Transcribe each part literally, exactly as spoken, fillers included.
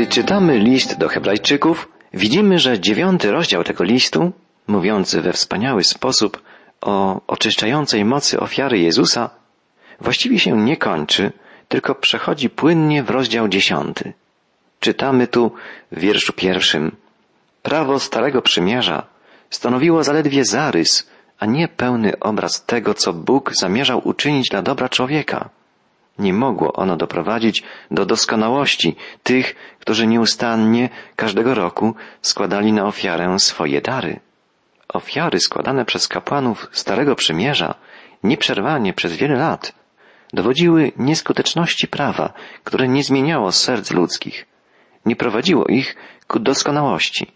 Gdy czytamy list do Hebrajczyków, widzimy, że dziewiąty rozdział tego listu, mówiący we wspaniały sposób o oczyszczającej mocy ofiary Jezusa, właściwie się nie kończy, tylko przechodzi płynnie w rozdział dziesiąty. Czytamy tu w wierszu pierwszym. Prawo Starego Przymierza stanowiło zaledwie zarys, a nie pełny obraz tego, co Bóg zamierzał uczynić dla dobra człowieka. Nie mogło ono doprowadzić do doskonałości tych, którzy nieustannie każdego roku składali na ofiarę swoje dary. Ofiary składane przez kapłanów Starego Przymierza nieprzerwanie przez wiele lat dowodziły nieskuteczności prawa, które nie zmieniało serc ludzkich, nie prowadziło ich ku doskonałości.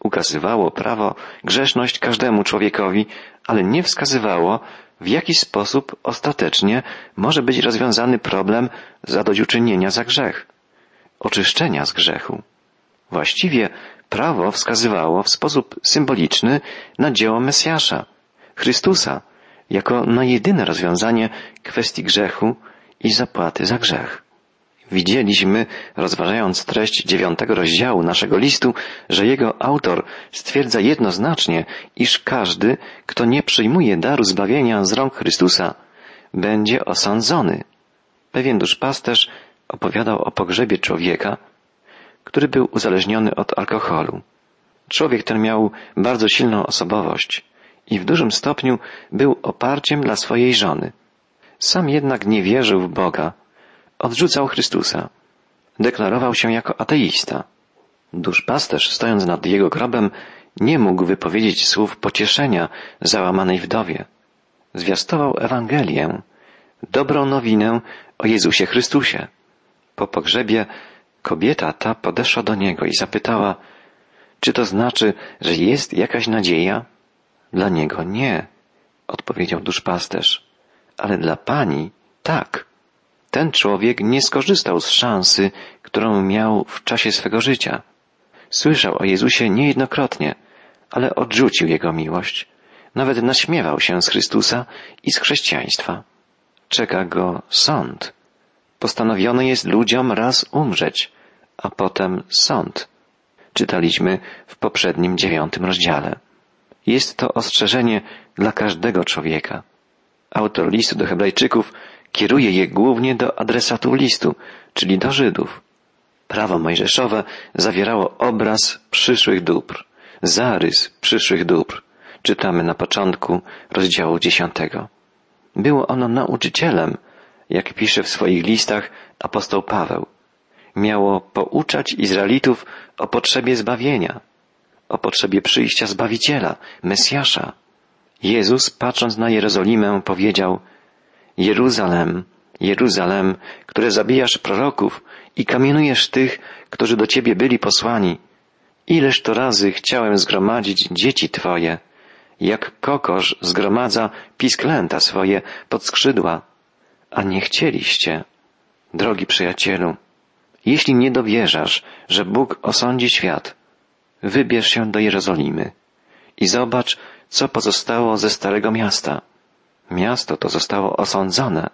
Ukazywało prawo grzeszność każdemu człowiekowi, ale nie wskazywało, w jaki sposób ostatecznie może być rozwiązany problem zadośćuczynienia za grzech, oczyszczenia z grzechu. Właściwie prawo wskazywało w sposób symboliczny na dzieło Mesjasza, Chrystusa, jako na jedyne rozwiązanie kwestii grzechu i zapłaty za grzech. Widzieliśmy, rozważając treść dziewiątego rozdziału naszego listu, że jego autor stwierdza jednoznacznie, iż każdy, kto nie przyjmuje daru zbawienia z rąk Chrystusa, będzie osądzony. Pewien duszpasterz opowiadał o pogrzebie człowieka, który był uzależniony od alkoholu. Człowiek ten miał bardzo silną osobowość i w dużym stopniu był oparciem dla swojej żony. Sam jednak nie wierzył w Boga, odrzucał Chrystusa. Deklarował się jako ateista. Duszpasterz, stojąc nad jego grobem, nie mógł wypowiedzieć słów pocieszenia załamanej wdowie. Zwiastował Ewangelię, dobrą nowinę o Jezusie Chrystusie. Po pogrzebie kobieta ta podeszła do niego i zapytała, czy to znaczy, że jest jakaś nadzieja? Dla niego nie, odpowiedział duszpasterz, ale dla pani tak. Ten człowiek nie skorzystał z szansy, którą miał w czasie swego życia. Słyszał o Jezusie niejednokrotnie, ale odrzucił Jego miłość. Nawet naśmiewał się z Chrystusa i z chrześcijaństwa. Czeka go sąd. Postanowiono jest ludziom raz umrzeć, a potem sąd. Czytaliśmy w poprzednim dziewiątym rozdziale. Jest to ostrzeżenie dla każdego człowieka. Autor listu do Hebrajczyków kieruje je głównie do adresatów listu, czyli do Żydów. Prawo mojżeszowe zawierało obraz przyszłych dóbr, zarys przyszłych dóbr. Czytamy na początku rozdziału dziesiątego. Było ono nauczycielem, jak pisze w swoich listach apostoł Paweł. Miało pouczać Izraelitów o potrzebie zbawienia, o potrzebie przyjścia Zbawiciela, Mesjasza. Jezus, patrząc na Jerozolimę, powiedział: Jeruzalem, Jeruzalem, które zabijasz proroków i kamienujesz tych, którzy do Ciebie byli posłani. Ileż to razy chciałem zgromadzić dzieci Twoje, jak kokosz zgromadza pisklęta swoje pod skrzydła, a nie chcieliście. Drogi przyjacielu, jeśli nie dowierzasz, że Bóg osądzi świat, wybierz się do Jerozolimy i zobacz, co pozostało ze Starego Miasta. Miasto to zostało osądzone.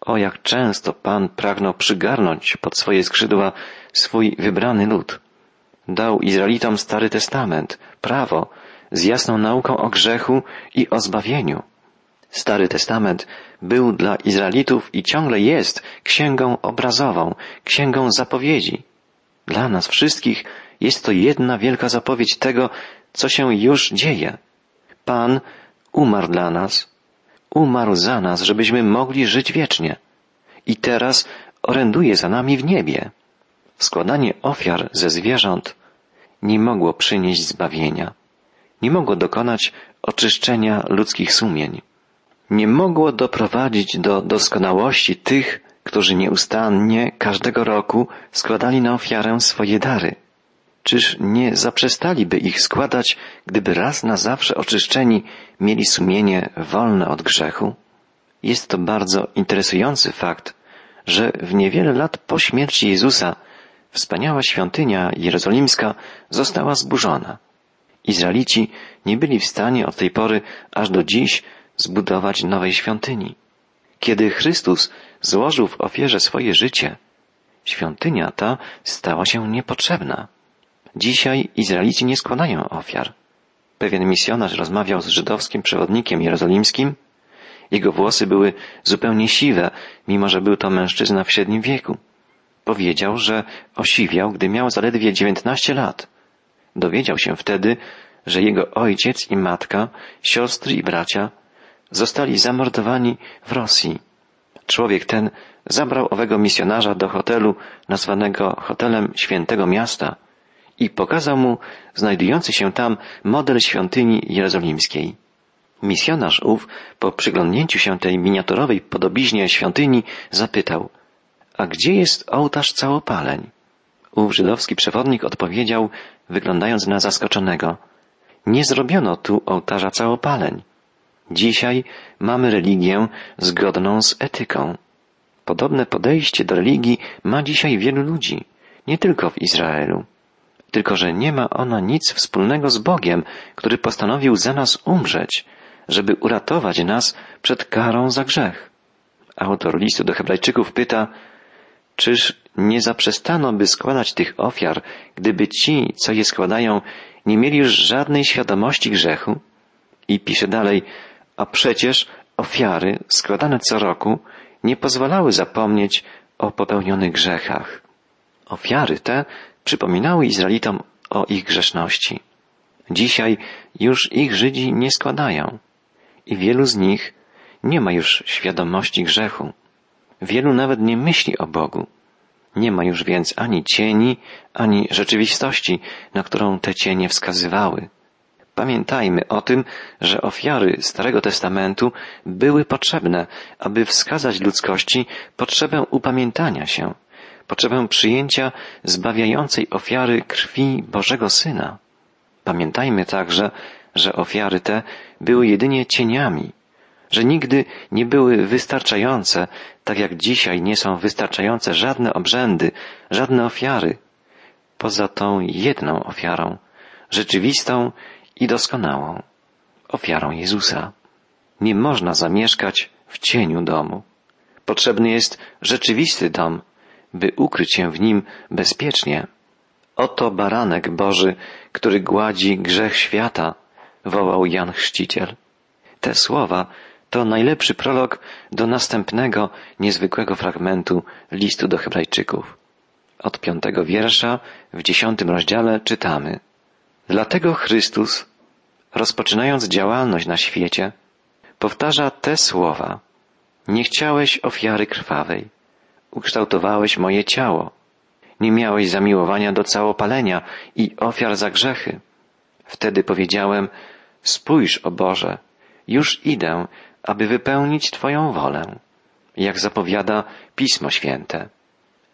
O, jak często Pan pragnął przygarnąć pod swoje skrzydła swój wybrany lud. Dał Izraelitom Stary Testament, prawo, z jasną nauką o grzechu i o zbawieniu. Stary Testament był dla Izraelitów i ciągle jest księgą obrazową, księgą zapowiedzi. Dla nas wszystkich jest to jedna wielka zapowiedź tego, co się już dzieje. Pan umarł dla nas. Umarł za nas, żebyśmy mogli żyć wiecznie i teraz oręduje za nami w niebie. Składanie ofiar ze zwierząt nie mogło przynieść zbawienia, nie mogło dokonać oczyszczenia ludzkich sumień, nie mogło doprowadzić do doskonałości tych, którzy nieustannie każdego roku składali na ofiarę swoje dary. Czyż nie zaprzestaliby ich składać, gdyby raz na zawsze oczyszczeni mieli sumienie wolne od grzechu? Jest to bardzo interesujący fakt, że w niewiele lat po śmierci Jezusa wspaniała świątynia jerozolimska została zburzona. Izraelici nie byli w stanie od tej pory aż do dziś zbudować nowej świątyni. Kiedy Chrystus złożył w ofierze swoje życie, Świątynia ta stała się niepotrzebna. Dzisiaj Izraelici nie składają ofiar. Pewien misjonarz rozmawiał z żydowskim przewodnikiem jerozolimskim. Jego włosy były zupełnie siwe, mimo że był to mężczyzna w średnim wieku. Powiedział, że osiwiał, gdy miał zaledwie dziewiętnaście lat. Dowiedział się wtedy, że jego ojciec i matka, siostry i bracia zostali zamordowani w Rosji. Człowiek ten zabrał owego misjonarza do hotelu nazwanego Hotelem Świętego Miasta i pokazał mu znajdujący się tam model świątyni jerozolimskiej. Misjonarz ów po przyglądnięciu się tej miniaturowej podobiznie świątyni zapytał: a gdzie jest ołtarz całopaleń? Ów żydowski przewodnik odpowiedział, wyglądając na zaskoczonego: nie zrobiono tu ołtarza całopaleń. Dzisiaj mamy religię zgodną z etyką. Podobne podejście do religii ma dzisiaj wielu ludzi, nie tylko w Izraelu. Tylko że nie ma ona nic wspólnego z Bogiem, który postanowił za nas umrzeć, żeby uratować nas przed karą za grzech. Autor listu do Hebrajczyków pyta: czyż nie zaprzestano by składać tych ofiar, gdyby ci, co je składają, nie mieli już żadnej świadomości grzechu? I pisze dalej: a przecież ofiary składane co roku nie pozwalały zapomnieć o popełnionych grzechach. Ofiary te przypominały Izraelitom o ich grzeszności. Dzisiaj już ich Żydzi nie składają i wielu z nich nie ma już świadomości grzechu. Wielu nawet nie myśli o Bogu. Nie ma już więc ani cieni, ani rzeczywistości, na którą te cienie wskazywały. Pamiętajmy o tym, że ofiary Starego Testamentu były potrzebne, aby wskazać ludzkości potrzebę upamiętania się, potrzebę przyjęcia zbawiającej ofiary krwi Bożego Syna. Pamiętajmy także, że ofiary te były jedynie cieniami, że nigdy nie były wystarczające, tak jak dzisiaj nie są wystarczające żadne obrzędy, żadne ofiary, poza tą jedną ofiarą, rzeczywistą i doskonałą, ofiarą Jezusa. Nie można zamieszkać w cieniu domu. Potrzebny jest rzeczywisty dom, by ukryć się w nim bezpiecznie. Oto baranek Boży, który gładzi grzech świata, wołał Jan Chrzciciel. Te słowa to najlepszy prolog do następnego niezwykłego fragmentu listu do Hebrajczyków. Od piątego wiersza w dziesiątym rozdziale czytamy: dlatego Chrystus, rozpoczynając działalność na świecie, powtarza te słowa: nie chciałeś ofiary krwawej, ukształtowałeś moje ciało, nie miałeś zamiłowania do całopalenia i ofiar za grzechy. Wtedy powiedziałem: spójrz, o Boże, już idę, aby wypełnić Twoją wolę, jak zapowiada Pismo Święte.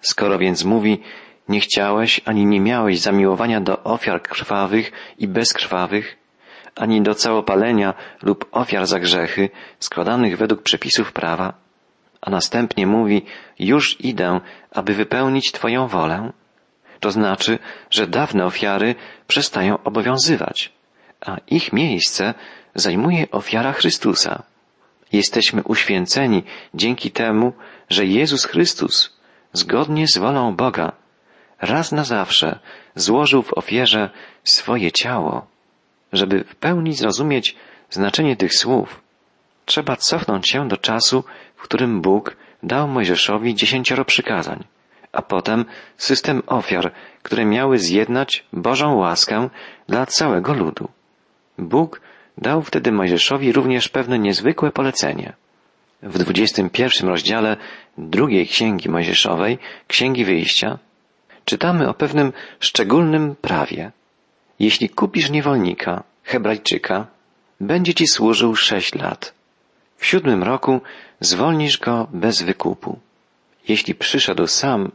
Skoro więc mówi: nie chciałeś ani nie miałeś zamiłowania do ofiar krwawych i bezkrwawych, ani do całopalenia lub ofiar za grzechy składanych według przepisów prawa, a następnie mówi: już idę, aby wypełnić Twoją wolę, to znaczy, że dawne ofiary przestają obowiązywać, a ich miejsce zajmuje ofiara Chrystusa. Jesteśmy uświęceni dzięki temu, że Jezus Chrystus, zgodnie z wolą Boga, raz na zawsze złożył w ofierze swoje ciało. Żeby w pełni zrozumieć znaczenie tych słów, trzeba cofnąć się do czasu, w którym Bóg dał Mojżeszowi dziesięcioro przykazań, a potem system ofiar, które miały zjednać Bożą łaskę dla całego ludu. Bóg dał wtedy Mojżeszowi również pewne niezwykłe polecenie. W dwudziestym pierwszym rozdziale drugiej Księgi Mojżeszowej, Księgi Wyjścia, czytamy o pewnym szczególnym prawie. Jeśli kupisz niewolnika, Hebrajczyka, będzie ci służył sześć lat. W siódmym roku zwolnisz go bez wykupu. Jeśli przyszedł sam,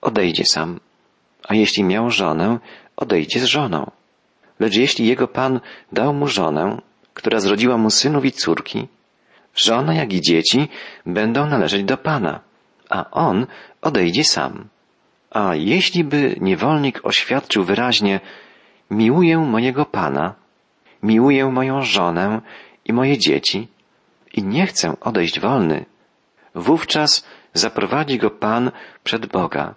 odejdzie sam, a jeśli miał żonę, odejdzie z żoną. Lecz jeśli jego pan dał mu żonę, która zrodziła mu synów i córki, żona jak i dzieci będą należeć do pana, a on odejdzie sam. A jeśli by niewolnik oświadczył wyraźnie: miłuję mojego pana, miłuję moją żonę i moje dzieci i nie chcę odejść wolny, wówczas zaprowadzi go pan przed Boga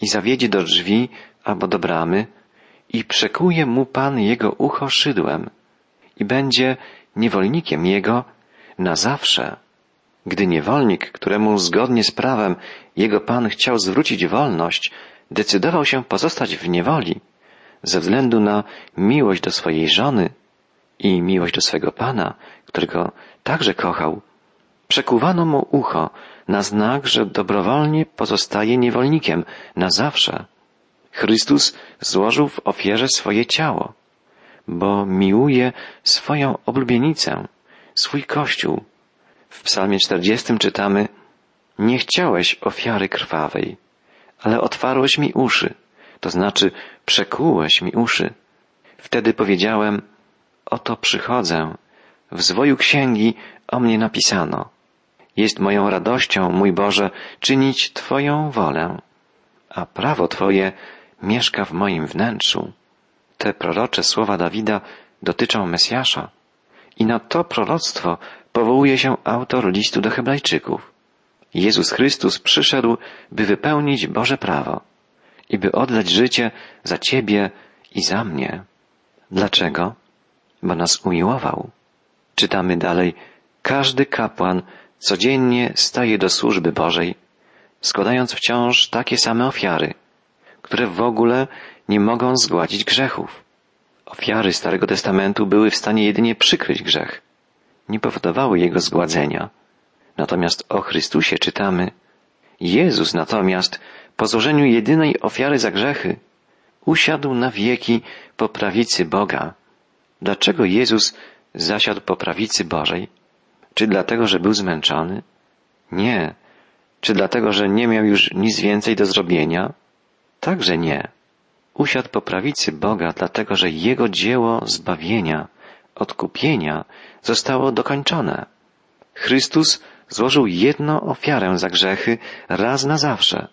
i zawiedzie do drzwi albo do bramy i przekuje mu Pan jego ucho szydłem i będzie niewolnikiem jego na zawsze. Gdy niewolnik, któremu zgodnie z prawem jego Pan chciał zwrócić wolność, decydował się pozostać w niewoli ze względu na miłość do swojej żony i miłość do swego Pana, którego także kochał, przekuwano mu ucho na znak, że dobrowolnie pozostaje niewolnikiem na zawsze. Chrystus złożył w ofierze swoje ciało, bo miłuje swoją oblubienicę, swój Kościół. W Psalmie czterdziestym czytamy: nie chciałeś ofiary krwawej, ale otwarłeś mi uszy, to znaczy przekułeś mi uszy. Wtedy powiedziałem: oto przychodzę, w zwoju księgi o mnie napisano. Jest moją radością, mój Boże, czynić Twoją wolę, a prawo Twoje mieszka w moim wnętrzu. Te prorocze słowa Dawida dotyczą Mesjasza i na to proroctwo powołuje się autor listu do Hebrajczyków. Jezus Chrystus przyszedł, by wypełnić Boże prawo i by oddać życie za Ciebie i za mnie. Dlaczego? Bo nas umiłował. Czytamy dalej: każdy kapłan codziennie staje do służby Bożej, składając wciąż takie same ofiary, które w ogóle nie mogą zgładzić grzechów. Ofiary Starego Testamentu były w stanie jedynie przykryć grzech, nie powodowały jego zgładzenia. Natomiast o Chrystusie czytamy: Jezus natomiast po złożeniu jedynej ofiary za grzechy usiadł na wieki po prawicy Boga. Dlaczego Jezus zasiadł po prawicy Bożej? Czy dlatego, że był zmęczony? Nie. Czy dlatego, że nie miał już nic więcej do zrobienia? Także nie. Usiadł po prawicy Boga, dlatego, że Jego dzieło zbawienia, odkupienia zostało dokończone. Chrystus złożył jedną ofiarę za grzechy raz na zawsze,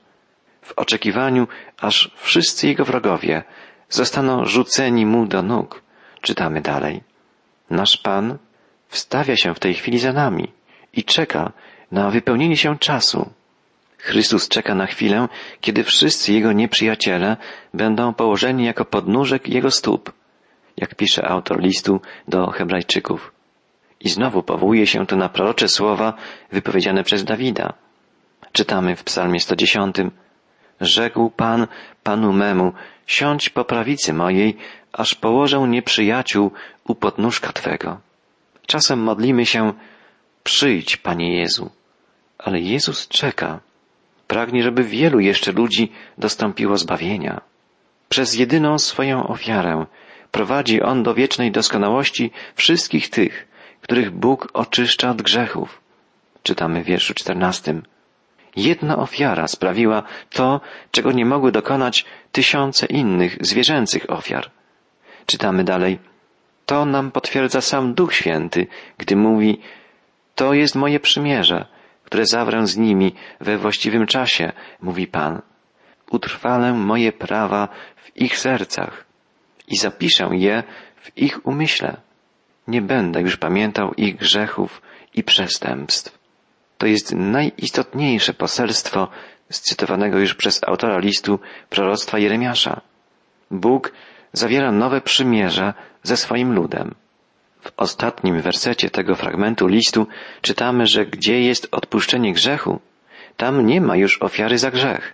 w oczekiwaniu, aż wszyscy Jego wrogowie zostaną rzuceni Mu do nóg. Czytamy dalej: nasz Pan wstawia się w tej chwili za nami i czeka na wypełnienie się czasu. Chrystus czeka na chwilę, kiedy wszyscy Jego nieprzyjaciele będą położeni jako podnóżek Jego stóp, jak pisze autor listu do Hebrajczyków. I znowu powołuje się tu na prorocze słowa wypowiedziane przez Dawida. Czytamy w Psalmie sto dziesiątym: rzekł Pan Panu memu, siądź po prawicy mojej, aż położę nieprzyjaciół u podnóżka Twego. Czasem modlimy się: przyjdź, Panie Jezu. Ale Jezus czeka. Pragnie, żeby wielu jeszcze ludzi dostąpiło zbawienia. Przez jedyną swoją ofiarę prowadzi On do wiecznej doskonałości wszystkich tych, których Bóg oczyszcza od grzechów. Czytamy w wierszu czternastym: jedna ofiara sprawiła to, czego nie mogły dokonać tysiące innych zwierzęcych ofiar. Czytamy dalej: to nam potwierdza sam Duch Święty, gdy mówi: to jest moje przymierze, które zawrę z nimi we właściwym czasie, mówi Pan. Utrwalę moje prawa w ich sercach i zapiszę je w ich umyśle. Nie będę już pamiętał ich grzechów i przestępstw. To jest najistotniejsze poselstwo z cytowanego już przez autora listu proroctwa Jeremiasza. Bóg zawiera nowe przymierze ze swoim ludem. W ostatnim wersecie tego fragmentu listu czytamy, że gdzie jest odpuszczenie grzechu, tam nie ma już ofiary za grzech.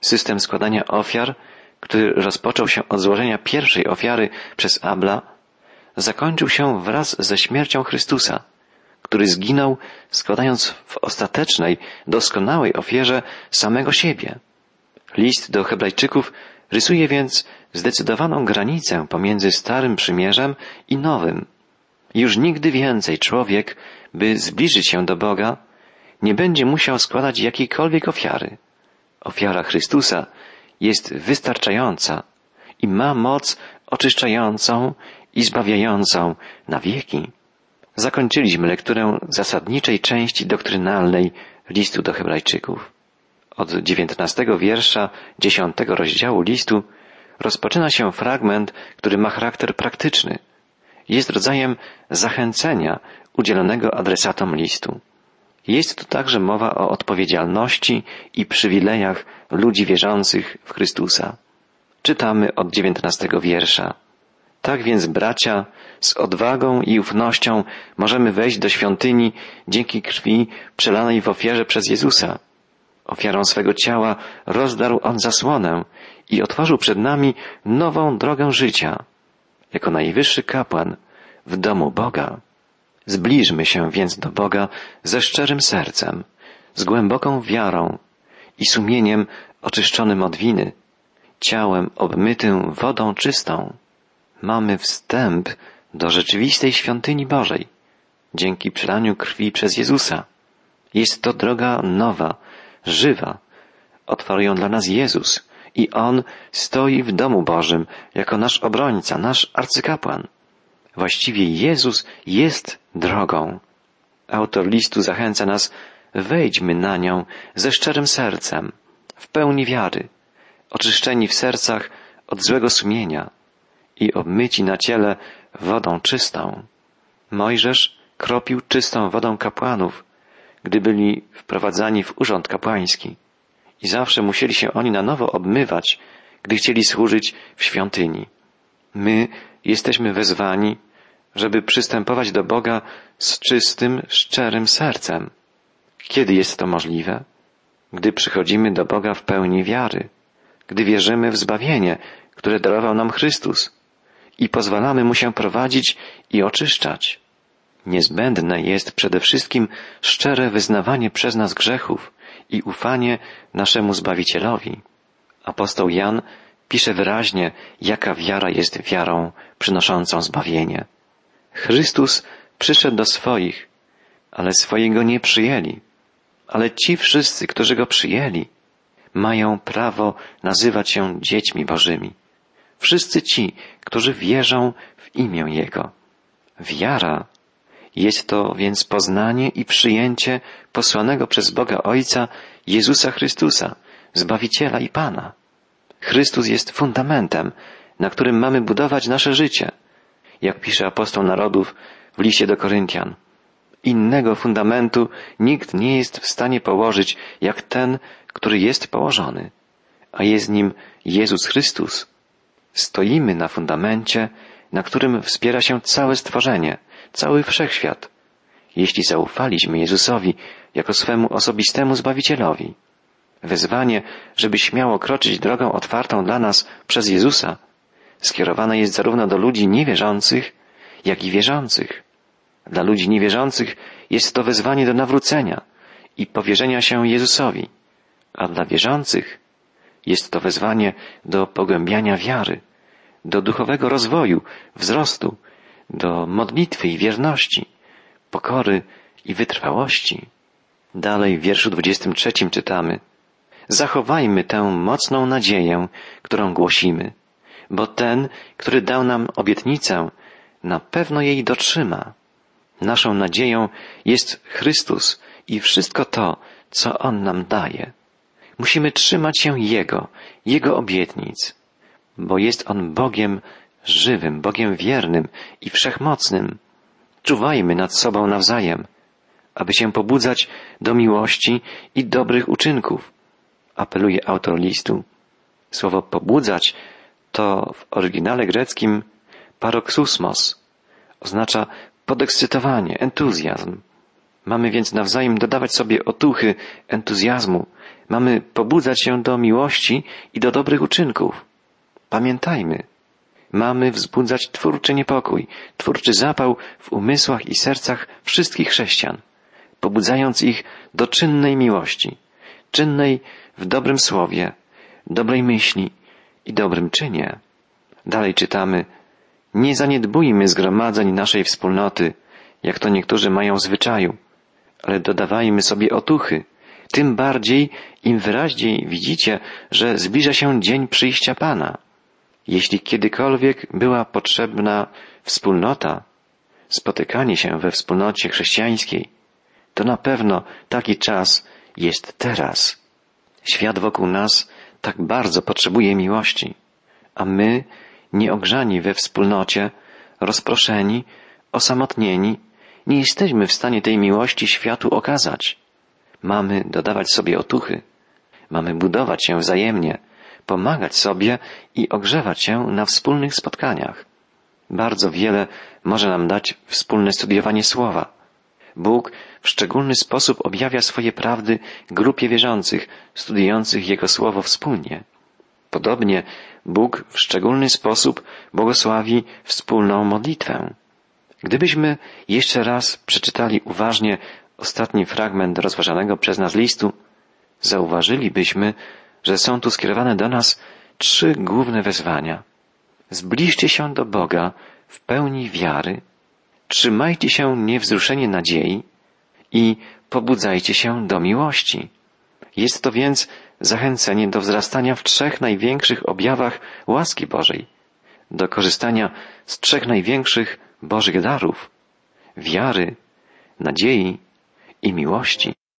System składania ofiar, który rozpoczął się od złożenia pierwszej ofiary przez Abla, zakończył się wraz ze śmiercią Chrystusa, który zginął, składając w ostatecznej, doskonałej ofierze samego siebie. List do Hebrajczyków rysuje więc zdecydowaną granicę pomiędzy Starym Przymierzem i Nowym. Już nigdy więcej człowiek, by zbliżyć się do Boga, nie będzie musiał składać jakiejkolwiek ofiary. Ofiara Chrystusa jest wystarczająca i ma moc oczyszczającą i zbawiającą na wieki. Zakończyliśmy lekturę zasadniczej części doktrynalnej listu do Hebrajczyków. Od dziewiętnastego wiersza dziesiątego rozdziału listu rozpoczyna się fragment, który ma charakter praktyczny. Jest rodzajem zachęcenia udzielonego adresatom listu. Jest tu także mowa o odpowiedzialności i przywilejach ludzi wierzących w Chrystusa. Czytamy od dziewiętnastego wiersza. Tak więc, bracia, z odwagą i ufnością możemy wejść do świątyni dzięki krwi przelanej w ofierze przez Jezusa. Ofiarą swego ciała rozdarł On zasłonę i otworzył przed nami nową drogę życia. Jako najwyższy kapłan w domu Boga. Zbliżmy się więc do Boga ze szczerym sercem, z głęboką wiarą i sumieniem oczyszczonym od winy, ciałem obmytym wodą czystą. Mamy wstęp do rzeczywistej świątyni Bożej dzięki przelaniu krwi przez Jezusa. Jest to droga nowa, żywa. Otwarł ją dla nas Jezus i On stoi w domu Bożym jako nasz obrońca, nasz arcykapłan. Właściwie Jezus jest drogą. Autor listu zachęca nas, wejdźmy na nią ze szczerym sercem, w pełni wiary, oczyszczeni w sercach od złego sumienia i obmyci na ciele wodą czystą. Mojżesz kropił czystą wodą kapłanów, gdy byli wprowadzani w urząd kapłański i zawsze musieli się oni na nowo obmywać, gdy chcieli służyć w świątyni. My jesteśmy wezwani, żeby przystępować do Boga z czystym, szczerym sercem. Kiedy jest to możliwe? Gdy przychodzimy do Boga w pełni wiary, gdy wierzymy w zbawienie, które darował nam Chrystus i pozwalamy Mu się prowadzić i oczyszczać. Niezbędne jest przede wszystkim szczere wyznawanie przez nas grzechów i ufanie naszemu Zbawicielowi. Apostoł Jan pisze wyraźnie, jaka wiara jest wiarą przynoszącą zbawienie. Chrystus przyszedł do swoich, ale swoi Go nie przyjęli. Ale ci wszyscy, którzy Go przyjęli, mają prawo nazywać się dziećmi Bożymi. Wszyscy ci, którzy wierzą w imię Jego. Wiara jest to więc poznanie i przyjęcie posłanego przez Boga Ojca Jezusa Chrystusa, Zbawiciela i Pana. Chrystus jest fundamentem, na którym mamy budować nasze życie. Jak pisze apostoł narodów w liście do Koryntian, innego fundamentu nikt nie jest w stanie położyć, jak ten, który jest położony, a jest nim Jezus Chrystus. Stoimy na fundamencie, na którym wspiera się całe stworzenie, cały wszechświat, jeśli zaufaliśmy Jezusowi jako swemu osobistemu Zbawicielowi. Wezwanie, żeby śmiało kroczyć drogą otwartą dla nas przez Jezusa, skierowane jest zarówno do ludzi niewierzących, jak i wierzących. Dla ludzi niewierzących jest to wezwanie do nawrócenia i powierzenia się Jezusowi, a dla wierzących jest to wezwanie do pogłębiania wiary, do duchowego rozwoju, wzrostu, do modlitwy i wierności, pokory i wytrwałości. Dalej w wierszu dwudziestym trzecim czytamy: zachowajmy tę mocną nadzieję, którą głosimy, bo ten, który dał nam obietnicę, na pewno jej dotrzyma. Naszą nadzieją jest Chrystus i wszystko to, co On nam daje. Musimy trzymać się Jego, Jego obietnic, bo jest On Bogiem żywym, Bogiem wiernym i wszechmocnym. Czuwajmy nad sobą nawzajem, aby się pobudzać do miłości i dobrych uczynków. Apeluje autor listu. Słowo pobudzać to w oryginale greckim paroksusmos. Oznacza podekscytowanie, entuzjazm. Mamy więc nawzajem dodawać sobie otuchy entuzjazmu. Mamy pobudzać się do miłości i do dobrych uczynków. Pamiętajmy, mamy wzbudzać twórczy niepokój, twórczy zapał w umysłach i sercach wszystkich chrześcijan, pobudzając ich do czynnej miłości, czynnej w dobrym słowie, dobrej myśli i dobrym czynie. Dalej czytamy: nie zaniedbujmy zgromadzeń naszej wspólnoty, jak to niektórzy mają w zwyczaju, ale dodawajmy sobie otuchy, tym bardziej, im wyraźniej widzicie, że zbliża się dzień przyjścia Pana. Jeśli kiedykolwiek była potrzebna wspólnota, spotykanie się we wspólnocie chrześcijańskiej, to na pewno taki czas jest teraz. Świat wokół nas tak bardzo potrzebuje miłości, a my, nieogrzani we wspólnocie, rozproszeni, osamotnieni, nie jesteśmy w stanie tej miłości światu okazać. Mamy dodawać sobie otuchy, mamy budować się wzajemnie, pomagać sobie i ogrzewać się na wspólnych spotkaniach. Bardzo wiele może nam dać wspólne studiowanie Słowa. Bóg w szczególny sposób objawia swoje prawdy grupie wierzących, studiujących Jego Słowo wspólnie. Podobnie Bóg w szczególny sposób błogosławi wspólną modlitwę. Gdybyśmy jeszcze raz przeczytali uważnie ostatni fragment rozważanego przez nas listu, zauważylibyśmy, że są tu skierowane do nas trzy główne wezwania. Zbliżcie się do Boga w pełni wiary, trzymajcie się niewzruszenie nadziei i pobudzajcie się do miłości. Jest to więc zachęcenie do wzrastania w trzech największych objawach łaski Bożej, do korzystania z trzech największych Bożych darów: wiary, nadziei i miłości.